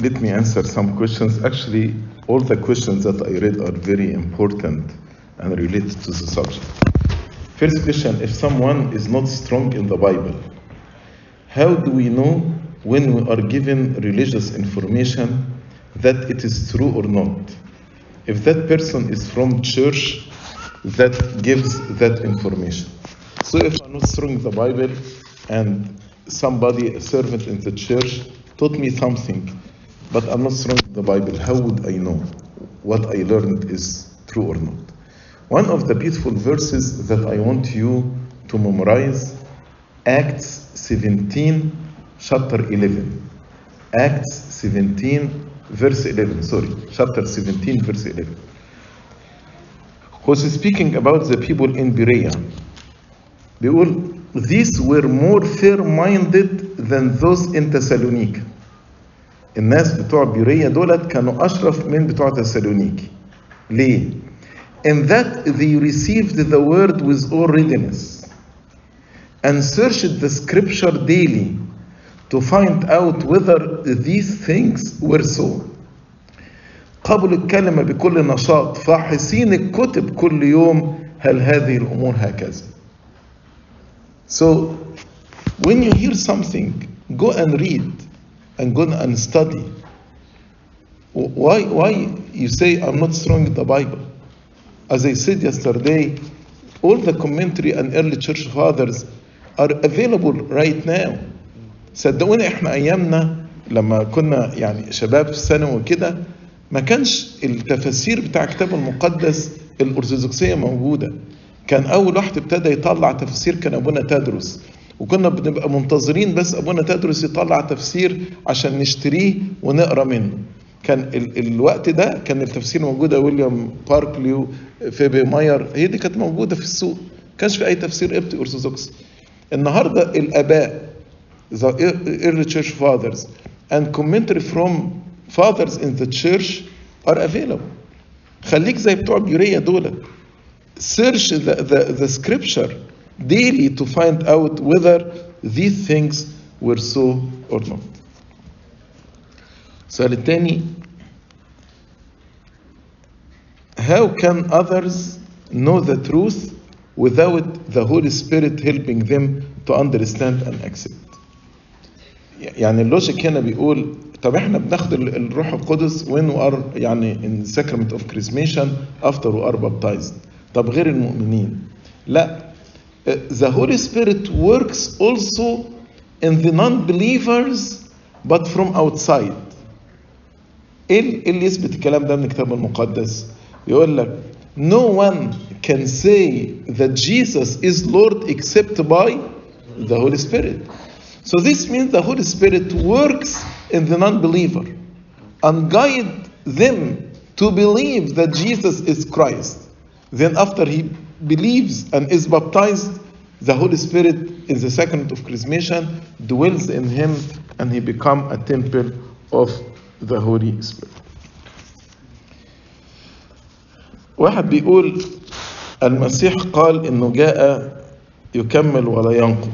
Let me answer some questions. Actually, all the questions that I read are very important and related to the subject. First question, if someone is not strong in the Bible, how do we know when we are given religious information that it is true or not? If that person is from church that gives that information. So if I'm not strong in the Bible and somebody, a servant in the church, taught me something, but I'm not strong in the Bible, how would I know what I learned is true or not? One of the beautiful verses that I want you to memorize, Acts 17, chapter 11. Acts 17, verse 11, chapter 17, verse 11. Who's speaking about the people in Berea. These were more fair-minded than those in Thessalonica. الناس بتوع بيريا دولت كانوا أشرف من بتوع تسالونيكي. ليه؟ In that they received the word with all readiness and searched the scripture daily to find out whether these things were so. قبلوا الكلمة بكل نشاط فاحصين الكتب كل يوم هل هذه الأمور هكذا. So when you hear something, go and read and go and study. Why you say I'm not strong in the Bible? As I said yesterday, all the commentary and early church fathers are available right now. صدقوني احنا ايامنا لما كنا يعني شباب في الثانوي وكده ما كانش التفاسير بتاع الكتاب المقدس الأرثوذكسية موجودة. كان أول واحد ابتدى يطلع تفسير كان أبونا تدرس، وكنا بنبقى منتظرين بس أبونا تدرس يطلع تفسير عشان نشتريه ونقرأ منه. كان الوقت ده كان التفسير موجودة، ويليام باركليو، فيبي ماير، هي دي كانت موجودة في السوق. كانش في أي تفسير قبطي أرثوذكسي. النهاردة الآباء the early church fathers and commentary from fathers in the church are available. خليك زي بتوع بيوريا دولة. Search the scripture daily to find out whether these things were so or not. السؤال الثاني, how can others know the truth without the Holy Spirit helping them to understand and accept? يعني اللوجيك هنا بيقول طب احنا بناخد الروح القدس when we are يعني in the sacrament of Christmation after we are baptized. طب غير المؤمنين. لا. The Holy Spirit works also in the non-believers but from outside. ايه اللي يثبت الكلام ده من الكتاب المقدس؟ يقول لك no one can say that Jesus is Lord except by the Holy Spirit. So this means the Holy Spirit works in the non-believer and guides them to believe that Jesus is Christ. Then after he believes and is baptized, the Holy Spirit in the sacrament of Chrismation dwells in him and he becomes a temple of the Holy Spirit. واحد بيقول المسيح قال إنه جاء يكمل ولا ينقض.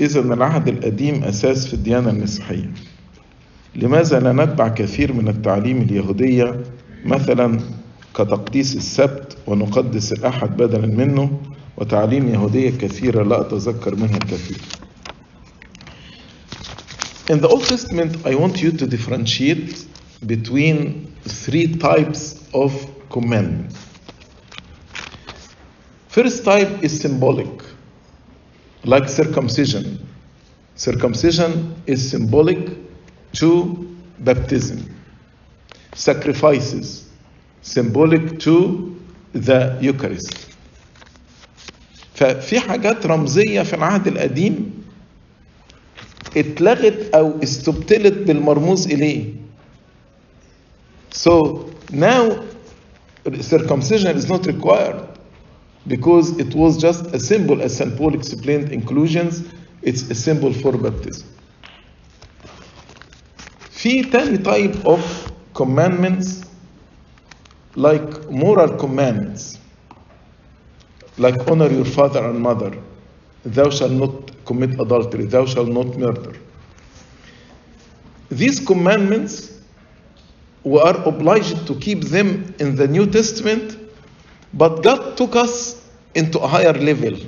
إذا العهد القديم أساس في الديانة المسيحية. لماذا لا نتبع كثير من التعاليم اليهودية مثلا كتقديس السبت ونقدس الأحد بدلا منه وتعاليم يهودية كثيرة لا أتذكر منها الكثير. In the Old Testament, I want you to differentiate between three types of commandments. First type is symbolic. Like circumcision. Circumcision is symbolic to baptism. Sacrifices, symbolic to the Eucharist. ففي حاجات رمزية في العهد القديم اتلغت أو استبدلت بالمرموز إليه. So now circumcision is not required. Because it was just a symbol, as Saint Paul explained in Conclusions, it's a symbol for baptism. في تاني type of commandments, like moral commandments, like honor your father and mother, thou shalt not commit adultery, thou shalt not murder. These commandments, we are obliged to keep them in the New Testament, but God took us into a higher level.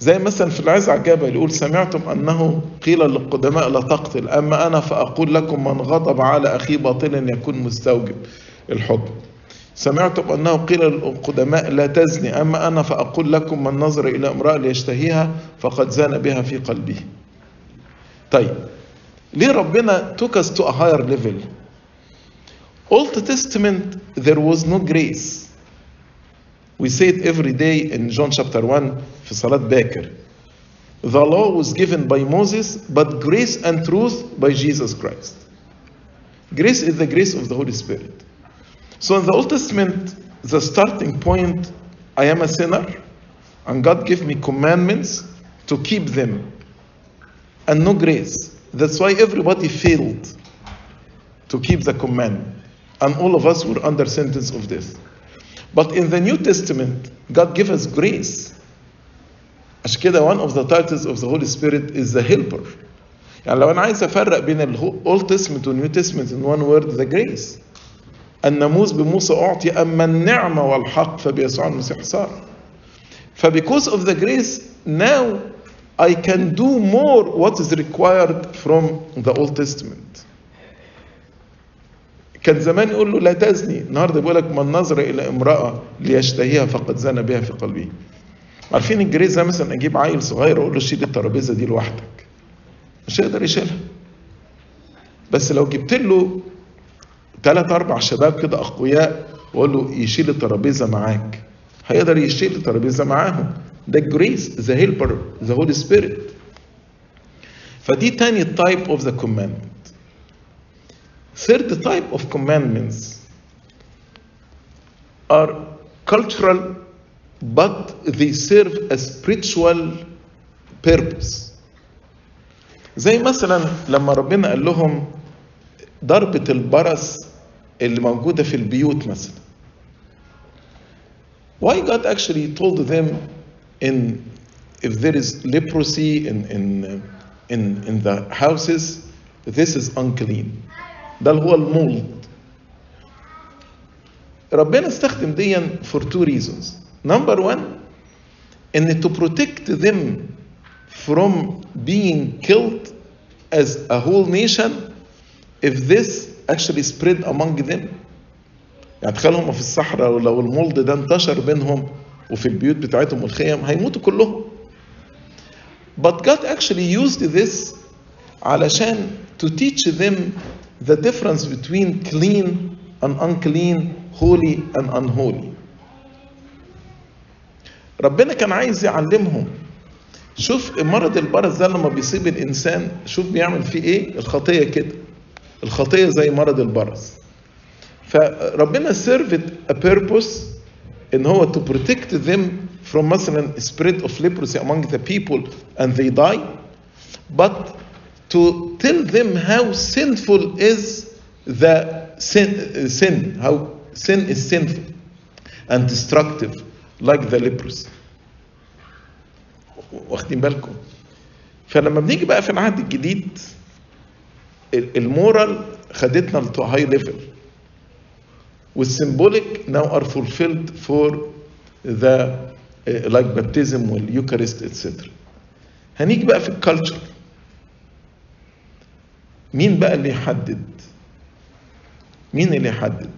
زي مثلا في العزعجابة يقول سمعتم أنه قيل للقدماء لا تقتل أما أنا فأقول لكم من غضب على أخي باطلا يكون مستوجب الحكم سمعتم أنه قيل للقدماء لا تزني أما أنا فأقول لكم من نظر إلى امرأة ليشتهيها فقد زان بها في قلبه. طيب ليه ربنا took us to a higher level? Old Testament there was no grace. We say it every day in John chapter 1 في صلاة باكر. The law was given by Moses, but grace and truth by Jesus Christ. Grace is the grace of the Holy Spirit. So in the Old Testament, the starting point, I am a sinner, and God gave me commandments to keep them, and no grace. That's why everybody failed to keep the commandment, and all of us were under sentence of death. But in the New Testament, God gave us grace. عشان كده one of the titles of the Holy Spirit is the helper. يعني لو أنا عايز أفرق بين ال Old Testament و New Testament in one word, the grace. الناموس بموسى أعطي أما النعمة والحق فبيسوع المسيح صار. فبecause of the grace now I can do more what is required from the Old Testament. كان زمان يقول له لا تزني، النهارده بيقول لك من نظر الى امراه ليشتهيها فقد زنى بها في قلبه. عارفين الجريزه مثلا اجيب عيل صغير اقول له شيل الترابيزه دي لوحدك. مش هيقدر يشيلها. بس لو جبت له 3-4 شباب كده اقوياء واقول له يشيل الترابيزه معاك، هيقدر يشيل الترابيزه معاهم. ده الجريز، ذا هيلبر، ذا هولي سبيريت. فدي تاني تايب اوف ذا كوماندمنت. Third type of commandments are cultural, but they serve a spiritual purpose. زي مثلا لما ربنا قال لهم ضربة البرص اللي موجودة في البيوت مثلا. Why God actually told them in if there is leprosy in the houses, this is unclean. ده اللي هو المولد. ربنا استخدم دي for two reasons. Number one, and to protect them from being killed as a whole nation if this actually spread among them. يعني تخيلوا هم في الصحراء ولو المولد ده انتشر بينهم وفي البيوت بتاعتهم والخيام هيموتوا كلهم. But God actually used this علشان to teach them the difference between clean and unclean, holy and unholy. ربنا كان عايز يعلمهم. شوف مرض البرص ده لما بيصيب الإنسان شوف بيعمل فيه إيه؟ الخطية كده. الخطية زي مرض البرص. فربنا served a purpose إن هو to protect them from مثلا spread of leprosy among the people and they die. But to tell them how sinful is the sin, how sin is sinful and destructive, like the leprosy. واخدين بالكم؟ فلما بنيجي بقى في العهد الجديد المورال خدتنا لتو هاي ليفل والسيمبوليك now are fulfilled for the like baptism واليوكاريست etc. هنيجي بقى في الكالتشر. مين بقى اللي يحدد؟ مين اللي يحدد؟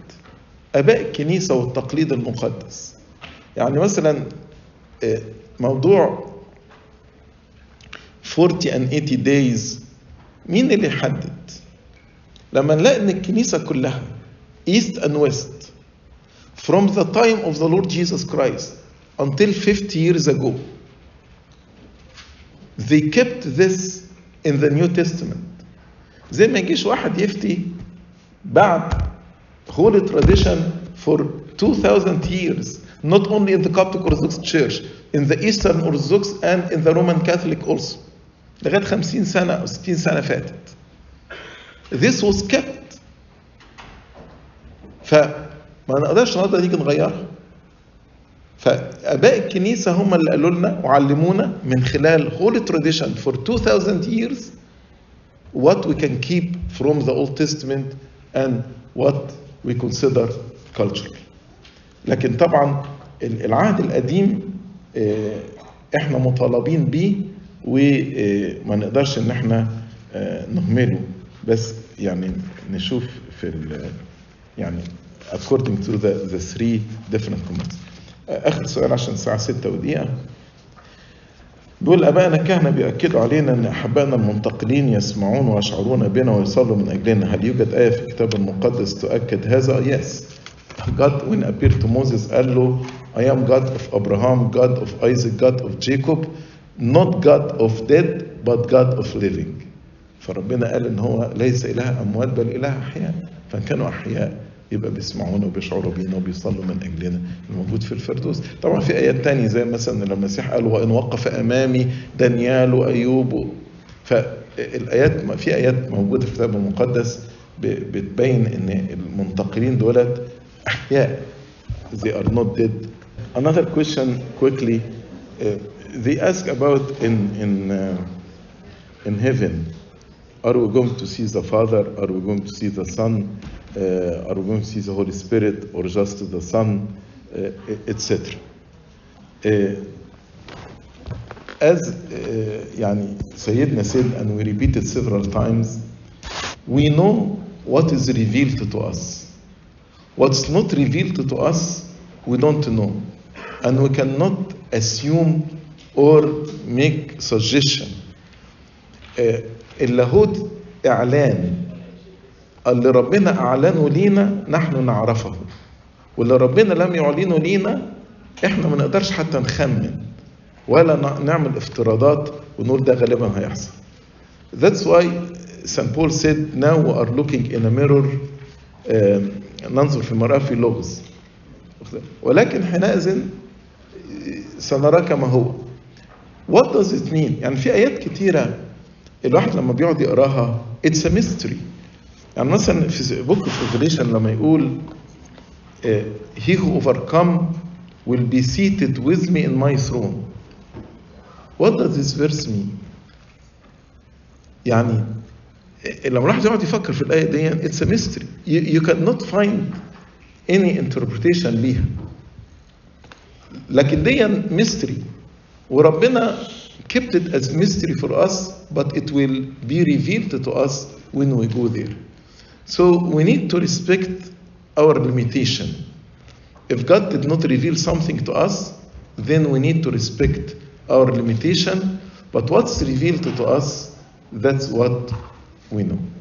آباء الكنيسة والتقليد المقدس. يعني مثلا موضوع 40 and 80 days مين اللي يحدد؟ لما نلاقي إن الكنيسة كلها East and West from the time of the Lord Jesus Christ until 50 years ago they kept this in the New Testament. زي ما يجيش واحد يفتي بعد Holy Tradition for 2000 years, not only in the Coptic Orthodox Church, in the Eastern Orthodox and in the Roman Catholic also. لغاية 50 سنة أو 60 سنة فاتت. This was kept. فما نقدرش النهارده نيجي نغيرها. فآباء الكنيسة هم اللي قالوا لنا وعلمونا من خلال Holy Tradition for 2000 years what we can keep from the Old Testament and what we consider cultural. لكن طبعا العهد القديم احنا مطالبين بيه وما نقدرش ان احنا نهمله، بس يعني نشوف في يعني according to the three different comments. اخر سؤال عشان الساعه 6:06. بيقول ابائنا الكهنه بيأكدوا علينا ان احبائنا المنتقلين يسمعون ويشعرون بنا ويصلوا من اجلنا. هل يوجد ايه في الكتاب المقدس تؤكد هذا؟ Yes. God when appeared to Moses قال له I am God of Abraham, God of Isaac, God of Jacob, not God of dead but God of living. فربنا قال ان هو ليس اله اموات بل اله احياء، فان كانوا احياء يبقى بيسمعونا وبيشعروا بينا وبيصلوا من اجلنا، الموجود في الفردوس. طبعا في ايات تانية زي مثلا لما المسيح قال وان وقف امامي دانيال وايوب، فالايات في ايات موجوده في الكتاب المقدس بتبين ان المنتقلين دولت احياء. They are not dead. Another question quickly. They ask about in heaven. Are we going to see the Father? Are we going to see the Son? Are we going to see the Holy Spirit or just the Son, etc. As يعني سيدنا said, and we repeated several times, we know what is revealed to us. What's not revealed to us, we don't know. And we cannot assume or make suggestion. اللاهوت إعلان اللي ربنا أعلنه لينا نحن نعرفه، واللي ربنا لم يعلنه لينا إحنا ما نقدرش حتى نخمن ولا نعمل افتراضات ونقول ده غالبا هيحصل. That's why Saint Paul said now we are looking in a mirror ننظر في المرآة في لغز، ولكن حينئذ سنرى كما هو. What does it mean؟ يعني في آيات كتيرة الواحد لما بيقعد يقراها it's a mystery. يعني مثلا في book of Revelation لما يقول he who overcome will be seated with me in my throne. What does this verse mean؟ يعني لما الواحد يقعد يفكر في الآية دي it's a mystery. You cannot find any interpretation ليها. لكن دي mystery وربنا kept it as mystery for us, but it will be revealed to us when we go there. So we need to respect our limitation. If God did not reveal something to us, then we need to respect our limitation. But what's revealed to us, that's what we know.